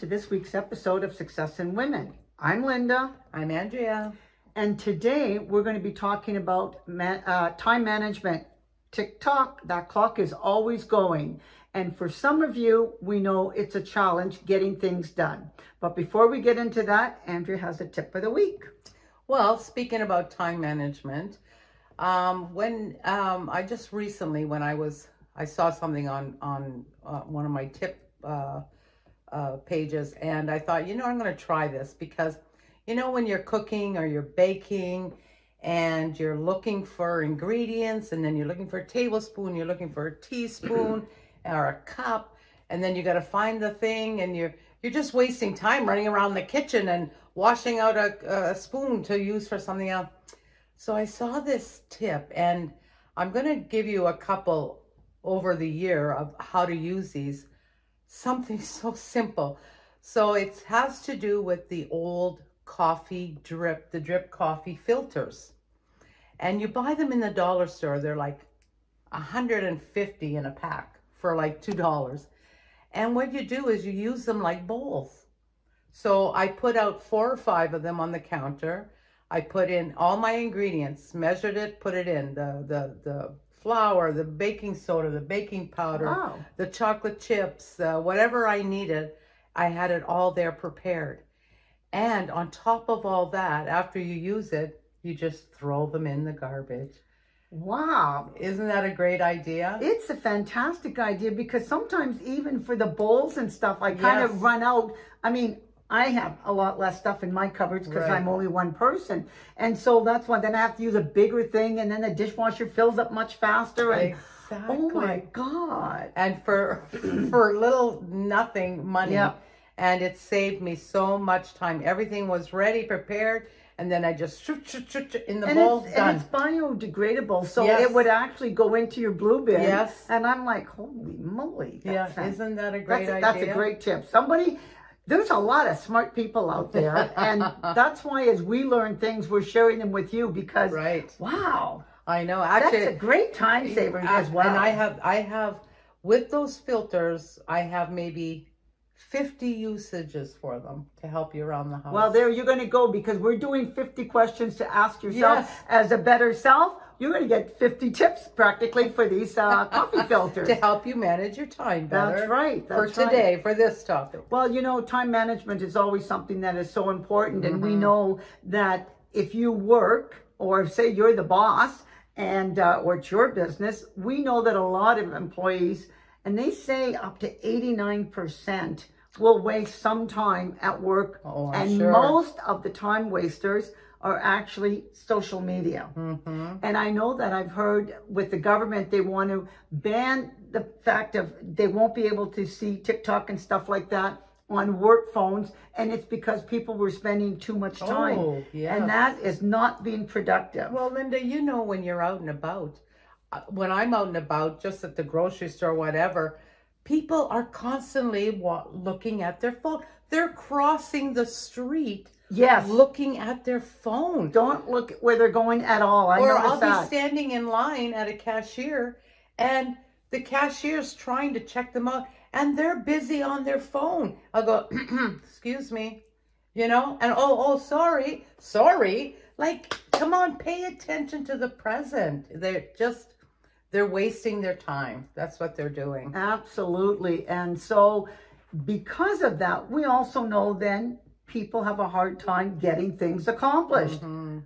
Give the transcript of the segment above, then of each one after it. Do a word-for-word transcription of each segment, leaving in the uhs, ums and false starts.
to this week's episode of Success in Women. I'm Linda. I'm Andrea. And today we're going to be talking about man, uh, time management. Tick-tock, that clock is always going. And for some of you, we know it's a challenge getting things done. But before we get into that, Andrea has a tip for the week. Well, speaking about time management, um, when um, I just recently, when I was, I saw something on, on uh, one of my tip uh, uh, pages, and I thought, you know, I'm going to try this because, you know, when you're cooking or you're baking, and you're looking for ingredients, and then you're looking for a tablespoon, you're looking for a teaspoon or a cup, and then you got to find the thing, and you're you're just wasting time running around the kitchen and washing out a, a spoon to use for something else. So I saw this tip, and I'm going to give you a couple over the year of how to use these. Something so simple. So it has to do with the old coffee drip, the drip coffee filters. And you buy them in the dollar store. They're like one hundred fifty in a pack for like two dollars. And what you do is you use them like bowls. So I put out four or five of them on the counter. I put in all my ingredients, measured it, put it in, the, the, the flour, the baking soda, the baking powder, wow, the chocolate chips, uh, whatever I needed. I had it all there prepared. And on top of all that, after you use it, you just throw them in the garbage. Wow. Isn't that a great idea? It's a fantastic idea because sometimes even for the bowls and stuff, I kind yes. of run out. I mean, I have a lot less stuff in my cupboards because right. I'm only one person. And so that's why then I have to use a bigger thing, and then the dishwasher fills up much faster. And, exactly. Oh my God. And for, for little nothing money. Yeah. And it saved me so much time. Everything was ready, prepared, and then I just shoot, shoot, shoot, shoot, in the and bowl, it's, done. And it's biodegradable, so yes. it would actually go into your blue bin. Yes. And I'm like, holy moly. Yeah, sounds, isn't that a great that's a, idea? That's a great tip. Somebody, there's a lot of smart people out there, and that's why as we learn things, we're sharing them with you because, right. wow. I know. Actually, that's a great time saver as well. And I have, I have, with those filters, I have maybe fifty usages for them to help you around the house. Well, there you're going to go because we're doing fifty questions to ask yourself yes. as a better self. You're going to get fifty tips practically for these uh, coffee filters. To help you manage your time better. That's right. That's for today, right. for this topic. Well, you know, time management is always something that is so important. Mm-hmm. And we know that if you work or say you're the boss and uh, or it's your business, we know that a lot of employees, and they say up to eighty-nine percent will waste some time at work. Oh, and sure. most of the time wasters are actually social media. Mm-hmm. And I know that I've heard with the government, they want to ban the fact of they won't be able to see TikTok and stuff like that on work phones, and it's because people were spending too much time. Oh, yes. And that is not being productive. Well, Linda, you know when you're out and about, when I'm out and about, just at the grocery store, whatever, people are constantly wa looking at their phone. They're crossing the street. Yes. Looking at their phone. Don't look where they're going at all. I or I'll that. be standing in line at a cashier, and the cashier's trying to check them out, and they're busy on their phone. I'll go, excuse me, you know, and oh, oh, sorry, sorry. Like, come on, pay attention to the present. They're just... they're wasting their time. That's what they're doing. Absolutely. And so because of that, we also know then people have a hard time getting things accomplished. Mm-hmm.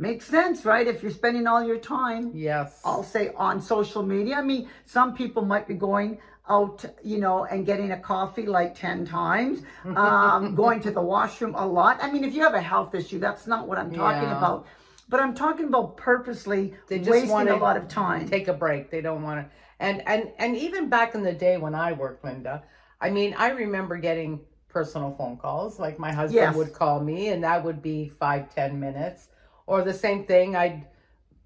Makes sense, right? If you're spending all your time, yes, I'll say on social media. I mean, some people might be going out, you know, and getting a coffee like ten times, um, going to the washroom a lot. I mean, if you have a health issue, that's not what I'm talking yeah. about. But I'm talking about purposely they just wasting want to a lot of time. Take a break. They don't want to. And, and, and even back in the day when I worked, Linda, I mean, I remember getting personal phone calls. Like my husband yes. would call me, and that would be five, ten minutes. Or the same thing, I'd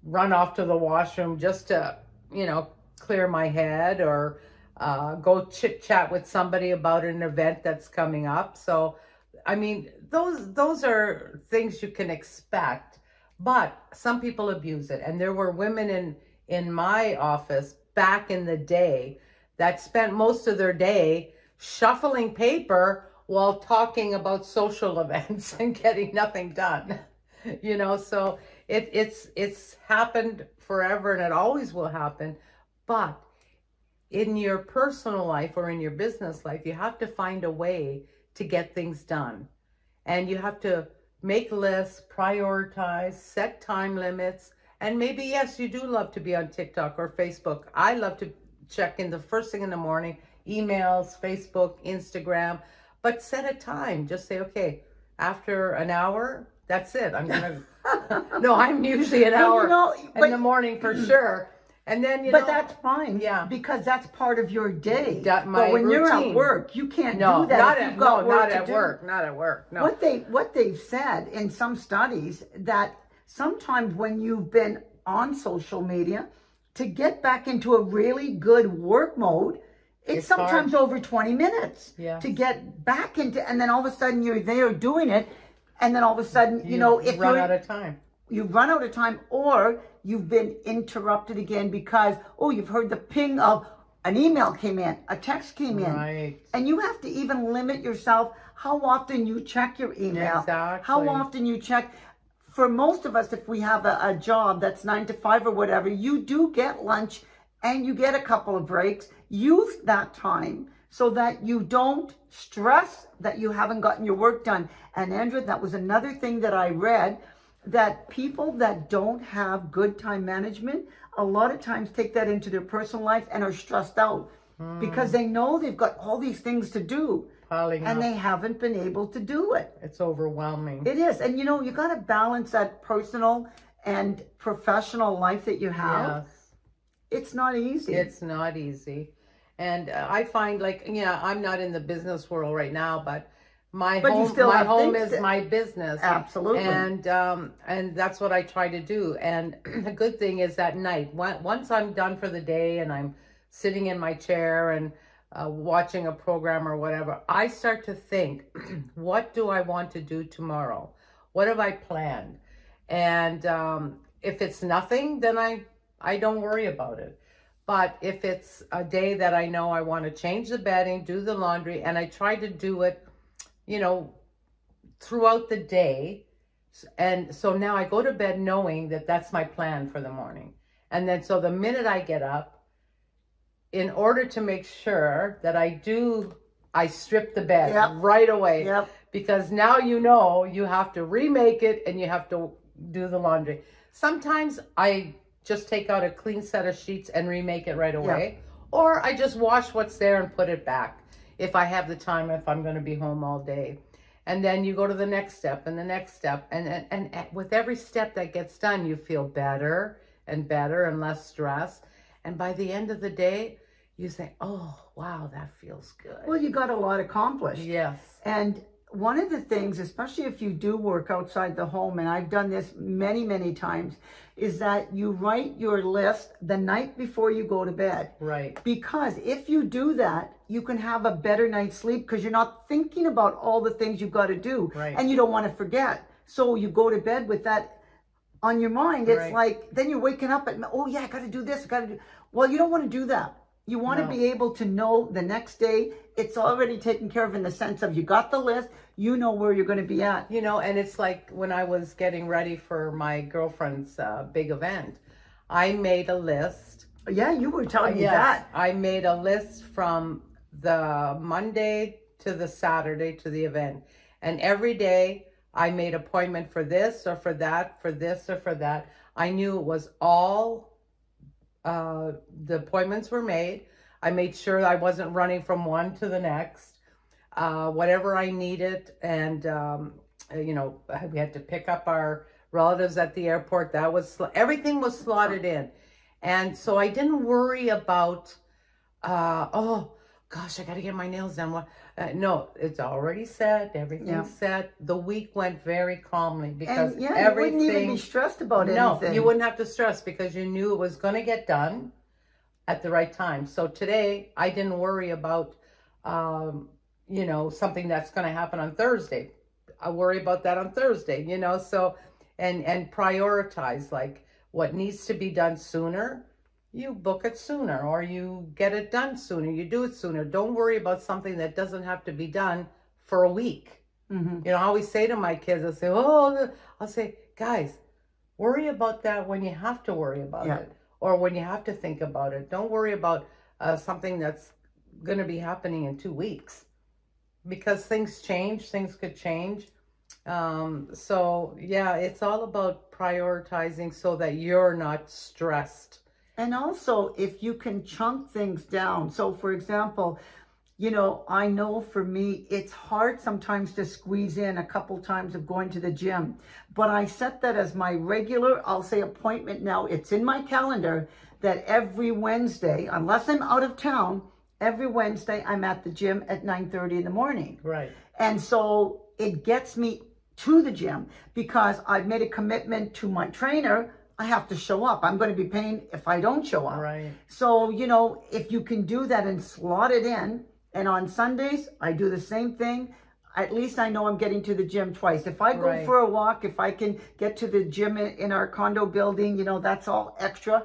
run off to the washroom just to, you know, clear my head or uh, go chit-chat with somebody about an event that's coming up. So, I mean, those those are things you can expect. But some people abuse it. And there were women in, in my office back in the day that spent most of their day shuffling paper while talking about social events and getting nothing done. You know, so it, it's, it's happened forever and it always will happen. But in your personal life or in your business life, you have to find a way to get things done. And you have to make lists, prioritize, set time limits. And maybe, yes, you do love to be on TikTok or Facebook. I love to check in the first thing in the morning, emails, Facebook, Instagram, but set a time. Just say, okay, after an hour, that's it. I'm going to, no, I'm usually an hour you know, but, in the morning for sure. And then, you but know, that's fine. Yeah. Because that's part of your day. That, my but when routine. You're at work, you can't no, do that. Not at, no, not at work. Do. Not at work. No. What they, what they've said in some studies that sometimes when you've been on social media to get back into a really good work mode, it's, it's sometimes hard. Over twenty minutes yes. to get back into, and then all of a sudden you're there doing it. And then all of a sudden, you, you know, if you run out of time, you run out of time or you've been interrupted again because, oh, you've heard the ping of an email came in, a text came in. Right. And you have to even limit yourself how often you check your email, exactly. how often you check. For most of us, if we have a, a job that's nine to five or whatever, you do get lunch and you get a couple of breaks. Use that time so that you don't stress that you haven't gotten your work done. And Andrea, that was another thing that I read, that people that don't have good time management, a lot of times take that into their personal life and are stressed out mm. because they know they've got all these things to do Piling and up. They haven't been able to do it. It's overwhelming. It is. And you know, you got to balance that personal and professional life that you have. Yes. It's not easy. It's not easy. And uh, I find like, yeah, I'm not in the business world right now, but my but home, still my home is to... my business. Absolutely. And, um, and that's what I try to do. And the good thing is at night, once I'm done for the day and I'm sitting in my chair and uh, watching a program or whatever, I start to think, what do I want to do tomorrow? What have I planned? And um, if it's nothing, then I, I don't worry about it. But if it's a day that I know I want to change the bedding, do the laundry, and I try to do it, you know, throughout the day. And so now I go to bed knowing that that's my plan for the morning. And then so the minute I get up, in order to make sure that I do, I strip the bed yep. right away. Yep. Because now you know you have to remake it and you have to do the laundry. Sometimes I... just take out a clean set of sheets and remake it right away. Yeah. Or I just wash what's there and put it back if I have the time, if I'm going to be home all day. And then you go to the next step and the next step. And, and, and with every step that gets done, you feel better and better and less stressed. And by the end of the day, you say, oh, wow, that feels good. Well, you got a lot accomplished. Yes. And one of the things, especially if you do work outside the home, and I've done this many, many times, is that you write your list the night before you go to bed. Right. Because if you do that, you can have a better night's sleep because you're not thinking about all the things you've got to do. Right. And you don't want to forget. So you go to bed with that on your mind. It's right. like, then you're waking up and, oh yeah, I got to do this, I got to do... Well, you don't want to do that. You want no. to be able to know the next day it's already taken care of in the sense of you got the list, you know where you're going to be at. You know, and it's like when I was getting ready for my girlfriend's uh, big event, I made a list. Yeah, you were telling uh, me yes, that. I made a list from the Monday to the Saturday to the event. And every day I made appointment for this or for that, for this or for that. I knew it was all... Uh, the appointments were made. I made sure I wasn't running from one to the next, uh, whatever I needed. And, um, you know, we had to pick up our relatives at the airport. That was, everything was slotted in. And so I didn't worry about, uh, oh gosh, I got to get my nails done. What? Uh, no, it's already set. Everything's yeah. set. The week went very calmly because and, yeah, everything... you wouldn't even be stressed about no, anything. No, you wouldn't have to stress because you knew it was going to get done at the right time. So today, I didn't worry about, um, you know, something that's going to happen on Thursday. I worry about that on Thursday, you know, so... And, and prioritize, like, what needs to be done sooner you book it sooner, or you get it done sooner, you do it sooner. Don't worry about something that doesn't have to be done for a week. Mm-hmm. You know, I always say to my kids, I'll say, oh, I'll say, guys, worry about that when you have to worry about yeah. it, or when you have to think about it. Don't worry about uh, something that's going to be happening in two weeks because things change, things could change. Um, so yeah, it's all about prioritizing so that you're not stressed. And also, if you can chunk things down. So for example, you know, I know for me, it's hard sometimes to squeeze in a couple times of going to the gym, but I set that as my regular, I'll say appointment now. It's in my calendar that every Wednesday, unless I'm out of town, every Wednesday I'm at the gym at nine thirty in the morning. Right. And so it gets me to the gym because I've made a commitment to my trainer. I have to show up. I'm going to be paying if I don't show up. Right. So, you know, if you can do that and slot it in, and on Sundays, I do the same thing. At least I know I'm getting to the gym twice. If I go right. for a walk, if I can get to the gym in our condo building, you know, that's all extra.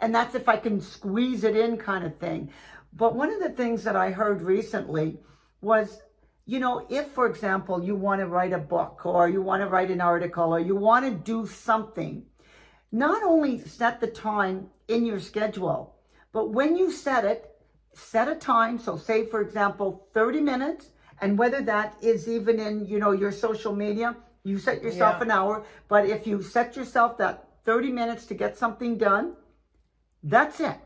And that's if I can squeeze it in kind of thing. But one of the things that I heard recently was, you know, if, for example, you want to write a book or you want to write an article or you want to do something, not only set the time in your schedule, but when you set it, set a time. So say, for example, thirty minutes, and whether that is even in, you know, your social media, you set yourself yeah. an hour. But if you set yourself that thirty minutes to get something done, that's it.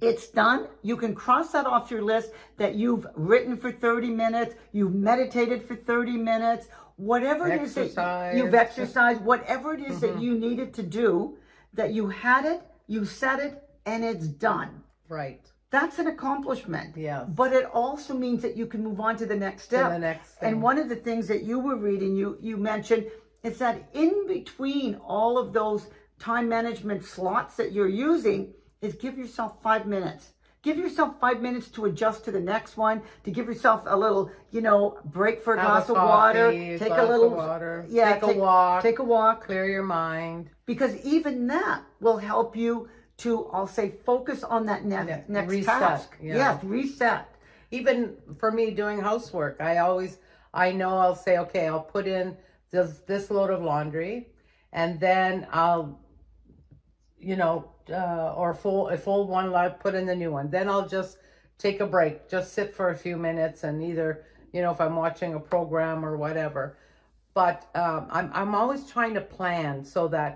It's done. You can cross that off your list that you've written for thirty minutes, you've meditated for thirty minutes, whatever it is that you've exercised, whatever it is mm-hmm. that you needed to do, that you had it, you said it, and it's done. Right. That's an accomplishment. Yeah. But it also means that you can move on to the next step. To the next thing. And one of the things that you were reading, you, you mentioned, is that in between all of those time management slots that you're using is give yourself five minutes. Give yourself five minutes to adjust to the next one, to give yourself a little, you know, break for a glass of water, take a little water, yeah, take a walk, take a walk, clear your mind. Because even that will help you to, I'll say, focus on that next next task. Yes, reset. Even for me doing housework, I always, I know I'll say, okay, I'll put in this, this load of laundry, and then I'll, you know, Uh, or fold, fold one lot, put in the new one. Then I'll just take a break, just sit for a few minutes, and either, you know, if I'm watching a program or whatever. But um, I'm, I'm always trying to plan so that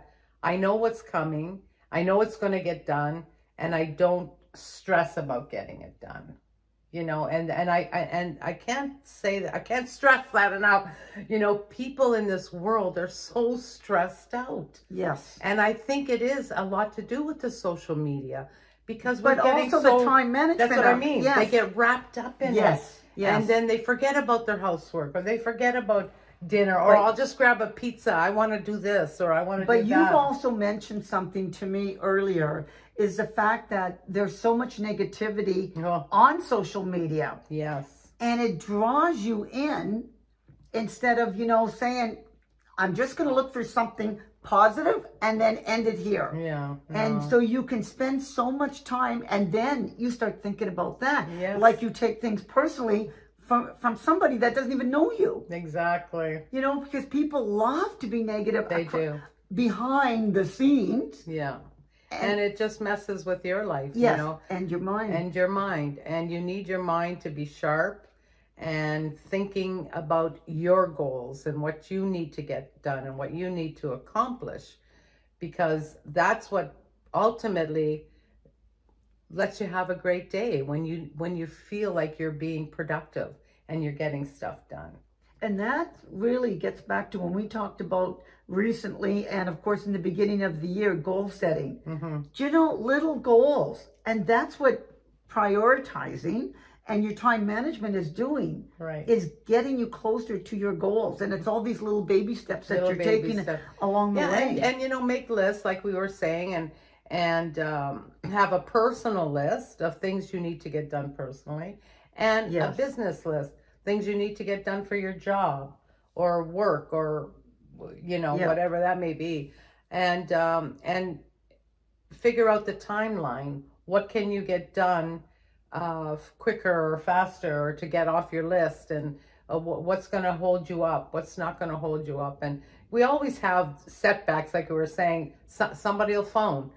I know what's coming, I know it's going to get done, and I don't stress about getting it done. You know, and, and I, I, and I can't say that, I can't stress that enough. You know, people in this world are so stressed out. Yes. And I think it is a lot to do with the social media because we're but getting also so, the time management. That's what I mean. Yes. They get wrapped up in yes. it. Yes. And then they forget about their housework, or they forget about dinner, or right. I'll just grab a pizza. I want to do this, or I want to but do that. But you've also mentioned something to me earlier, is the fact that there's so much negativity oh. on social media. Yes. And it draws you in instead of, you know, saying, I'm just going to look for something positive and then end it here. Yeah. No. And so you can spend so much time, and then you start thinking about that. Yes. Like you take things personally From, from somebody that doesn't even know you. Exactly. You know, because people love to be negative. They do. Behind the scenes. Yeah. And, and it just messes with your life, yes, you know. and your mind. And your mind. And you need your mind to be sharp and thinking about your goals and what you need to get done and what you need to accomplish, because that's what ultimately lets you have a great day, when you when you feel like you're being productive and you're getting stuff done. And that really gets back to when we talked about recently, and of course in the beginning of the year, goal setting. Mm-hmm. You know, little goals, and that's what prioritizing and your time management is doing. Right. Is getting you closer to your goals, and it's all these little baby steps that little you're taking step. along the yeah, way. And, and you know, make lists like we were saying, and. and um, have a personal list of things you need to get done personally, and yes. a business list, things you need to get done for your job or work, or, you know, yep. whatever that may be. And, um, and figure out the timeline. What can you get done uh, quicker or faster, or to get off your list, and uh, what's going to hold you up? What's not going to hold you up? And we always have setbacks, like we were saying. So, somebody will phone,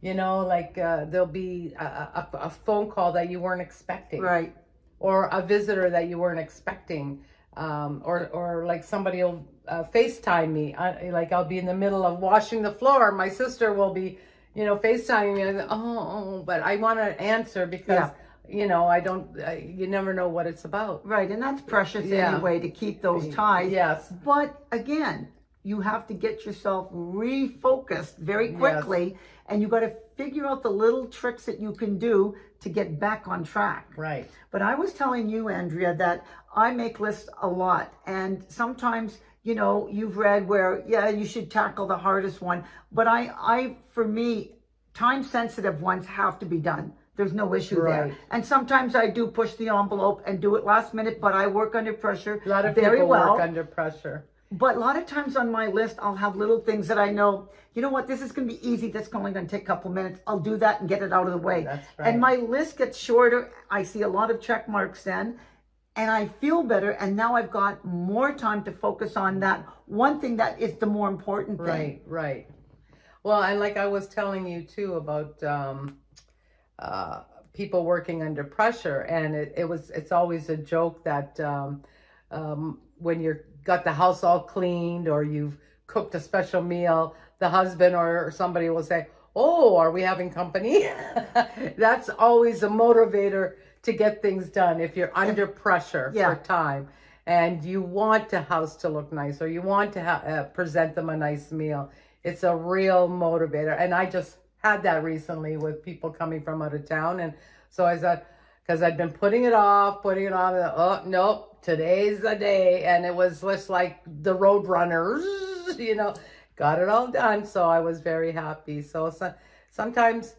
you know, like uh, there'll be a, a, a phone call that you weren't expecting. Right. Or a visitor that you weren't expecting. Um, or, or like somebody will uh, FaceTime me. I, like I'll be in the middle of washing the floor. My sister will be, you know, FaceTiming me. And I go, oh, oh, but I want to answer because, yeah. you know, I don't, I, you never know what it's about. Right. And that's precious yeah. anyway, to keep those ties. Yes. But again, you have to get yourself refocused very quickly. Yes. And you got to figure out the little tricks that you can do to get back on track. Right. But I was telling you, Andrea, that I make lists a lot. And sometimes, you know, you've read where, yeah, you should tackle the hardest one. But I, I for me, time-sensitive ones have to be done. There's no issue right. there. And sometimes I do push the envelope and do it last minute, but I work under pressure. A lot of very people well. work under pressure. But a lot of times on my list, I'll have little things that I know, you know what, this is going to be easy. That's only going to take a couple minutes. I'll do that and get it out of the way. That's right. And my list gets shorter. I see a lot of check marks then, and I feel better. And now I've got more time to focus on that one thing that is the more important thing. Right, right. Well, and like I was telling you too about um, uh, people working under pressure, and it, it was, it's always a joke that um, um, when you're got the house all cleaned, or you've cooked a special meal, the husband or somebody will say, oh, are we having company? That's always a motivator to get things done if you're under pressure yeah. for time. And you want the house to look nice, or you want to ha uh, present them a nice meal. It's a real motivator. And I just had that recently with people coming from out of town. And so I said, because I'd been putting it off, putting it on, oh, nope. Today's the day. And it was just like the road runners, you know, got it all done. So I was very happy. So, so sometimes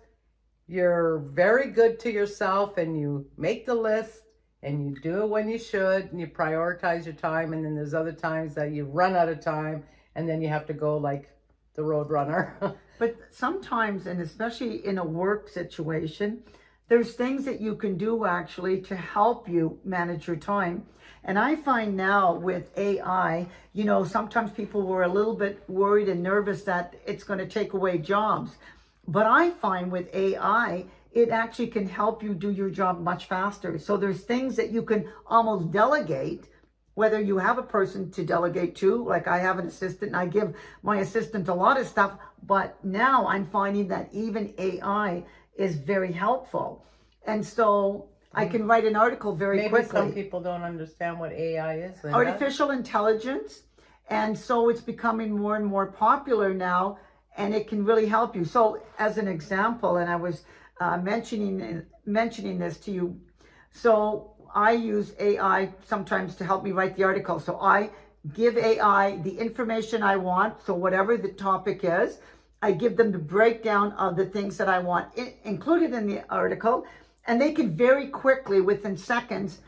you're very good to yourself, and you make the list, and you do it when you should, and you prioritize your time. And then there's other times that you run out of time, and then you have to go like the road runner. But sometimes, and especially in a work situation, there's things that you can do actually to help you manage your time. And I find now with A I, you know, sometimes people were a little bit worried and nervous that it's going to take away jobs. But I find with A I, it actually can help you do your job much faster. So there's things that you can almost delegate, whether you have a person to delegate to, like I have an assistant, and I give my assistant a lot of stuff. But now I'm finding that even A I is very helpful. And so I can write an article very Maybe quickly. Maybe some people don't understand what A I is. Artificial intelligence. And so it's becoming more and more popular now, and it can really help you. So as an example, and I was uh, mentioning, mentioning this to you. So I use A I sometimes to help me write the article. So I give A I the information I want. So whatever the topic is, I give them the breakdown of the things that I want included in the article, and they can very quickly, within seconds,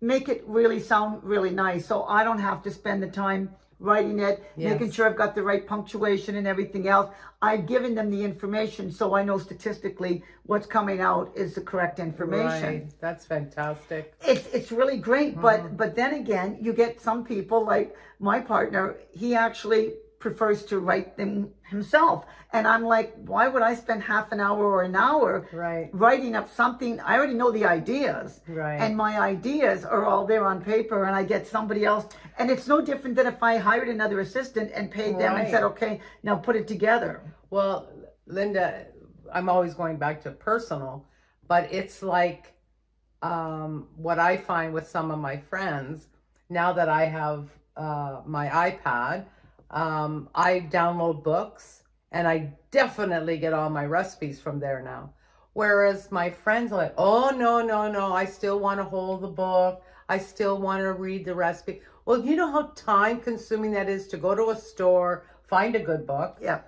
make it really sound really nice. So I don't have to spend the time writing it, yes. making sure I've got the right punctuation and everything else. I've given them the information, so I know statistically what's coming out is the correct information. Right. That's fantastic. It's, it's really great. Mm-hmm. But, but then again, you get some people like my partner, he actually prefers to write them himself. And I'm like, why would I spend half an hour or an hour right. writing up something? I already know the ideas. Right. And my ideas are all there on paper, and I get somebody else. And it's no different than if I hired another assistant and paid them right. and said, okay, now put it together. Well, Linda, I'm always going back to personal, but it's like um, what I find with some of my friends, now that I have uh, my iPad, Um, I download books, and I definitely get all my recipes from there now. Whereas my friends are like, oh, no, no, no, I still want to hold the book. I still want to read the recipe. Well, you know how time consuming that is to go to a store, find a good book, yeah.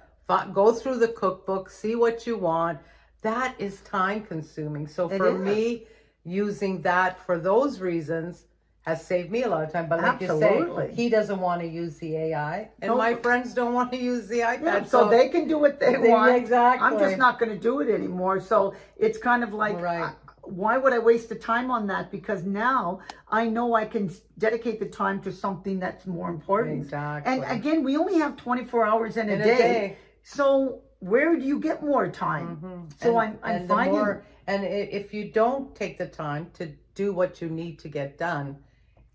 go through the cookbook, see what you want. That is time consuming. So for me, using that for those reasons has saved me a lot of time. But like Absolutely. you say, he doesn't want to use the A I, and no. my friends don't want to use the iPad. Yeah, so, so they can do what they, they want. Exactly. I'm just not going to do it anymore. So it's kind of like, right. I, why would I waste the time on that? Because now I know I can dedicate the time to something that's more important. Exactly. And again, we only have twenty-four hours in, in a, day. a day. So where do you get more time? Mm-hmm. So and, I'm, I'm and finding... More, and if you don't take the time to do what you need to get done,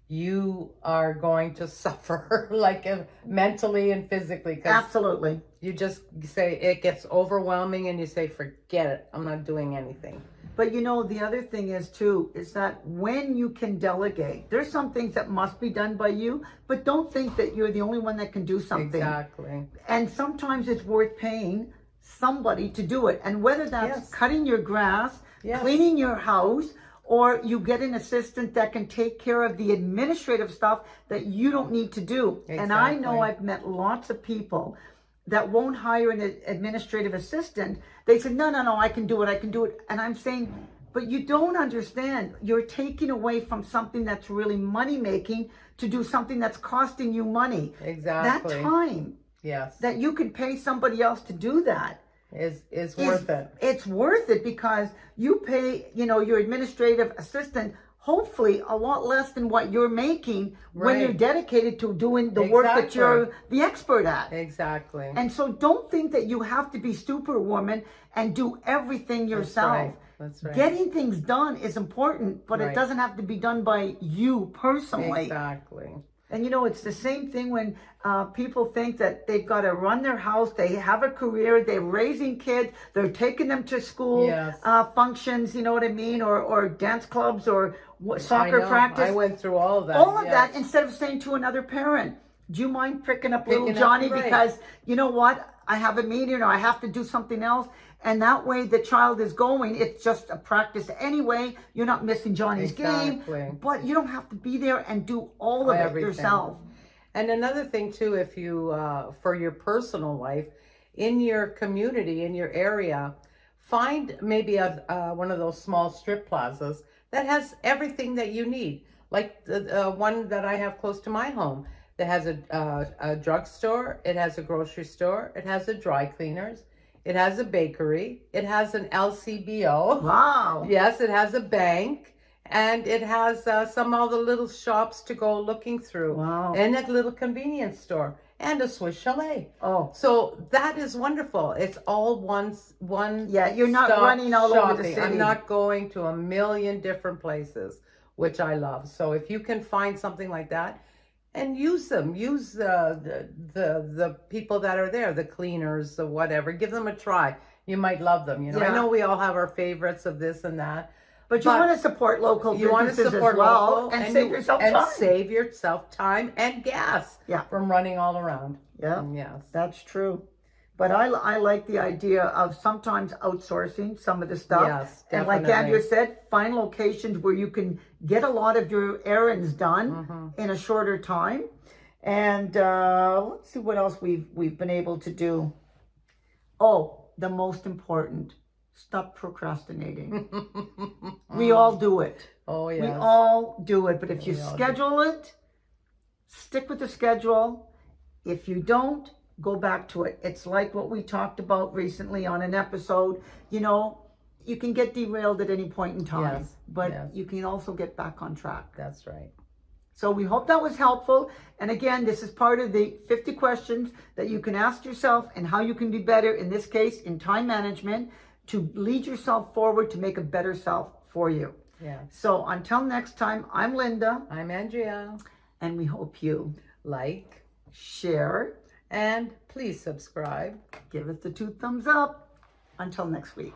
you are going to suffer like mentally and physically. Absolutely. You just say it gets overwhelming and you say, forget it. I'm not doing anything. But you know, the other thing is too, is that when you can delegate, there's some things that must be done by you, but don't think that you're the only one that can do something. Exactly. And sometimes it's worth paying somebody to do it. And whether that's yes. cutting your grass, yes. cleaning your house, or you get an assistant that can take care of the administrative stuff that you don't need to do. Exactly. And I know I've met lots of people that won't hire an administrative assistant. They said, no, no, no, I can do it, I can do it. And I'm saying, but you don't understand. You're taking away from something that's really money-making to do something that's costing you money. Exactly. That time yes. that you can pay somebody else to do that is, is worth it. It's worth it because you pay, you know, your administrative assistant hopefully a lot less than what you're making right. when you're dedicated to doing the exactly. work that you're the expert at. Exactly. And so don't think that you have to be superwoman and do everything yourself. That's right. That's right. Getting things done is important, but right. it doesn't have to be done by you personally. Exactly. And you know, it's the same thing when uh, people think that they've got to run their house, they have a career, they're raising kids, they're taking them to school yes. uh, functions, you know what I mean, or, or dance clubs or soccer I practice. I went through all of that. All of yes. that, instead of saying to another parent, do you mind picking up picking little Johnny up, right. because, you know what, I have a meeting or I have to do something else. And that way the child is going. It's just a practice anyway. You're not missing Johnny's exactly. game. But you don't have to be there and do all of Everything. it yourself. And another thing too, if you, uh, for your personal life, in your community, in your area, find maybe a, uh, one of those small strip plazas that has everything that you need. Like the uh, one that I have close to my home that has a, uh, a drugstore, it has a grocery store, it has a dry cleaners. It has a bakery. It has an L C B O. Wow. Yes, it has a bank. And it has uh, some all the little shops to go looking through. Wow. And a little convenience store. And a Swiss Chalet. Oh. So that is wonderful. It's all one, one Yeah, you're not running all shopping. over the city. I'm not going to a million different places, which I love. So if you can find something like that, and use them, use the, the, the, the people that are there, the cleaners, the whatever, give them a try. You might love them, you know. Yeah. I know we all have our favorites of this and that. But you but want to support local businesses you want to support as well. Local and, and save yourself and time. save yourself time and gas yeah. from running all around. Yeah, um, yes. that's true. But I, I like the idea of sometimes outsourcing some of the stuff. Yes, definitely. And like Andrea said, find locations where you can get a lot of your errands done mm-hmm. in a shorter time. And uh, let's see what else we've, we've been able to do. Oh, the most important, stop procrastinating. We all do it. Oh, yeah. We all do it. But if we you schedule it, stick with the schedule. If you don't, go back to it. It's like what we talked about recently on an episode. You know, you can get derailed at any point in time, yes, but yes. you can also get back on track. That's right. So we hope that was helpful. And again, this is part of the fifty questions that you can ask yourself and how you can be better, in this case, in time management, to lead yourself forward to make a better self for you. Yeah. So until next time, I'm Linda. I'm Andrea. And we hope you like, share, and please subscribe. Give us the two thumbs up. Until next week.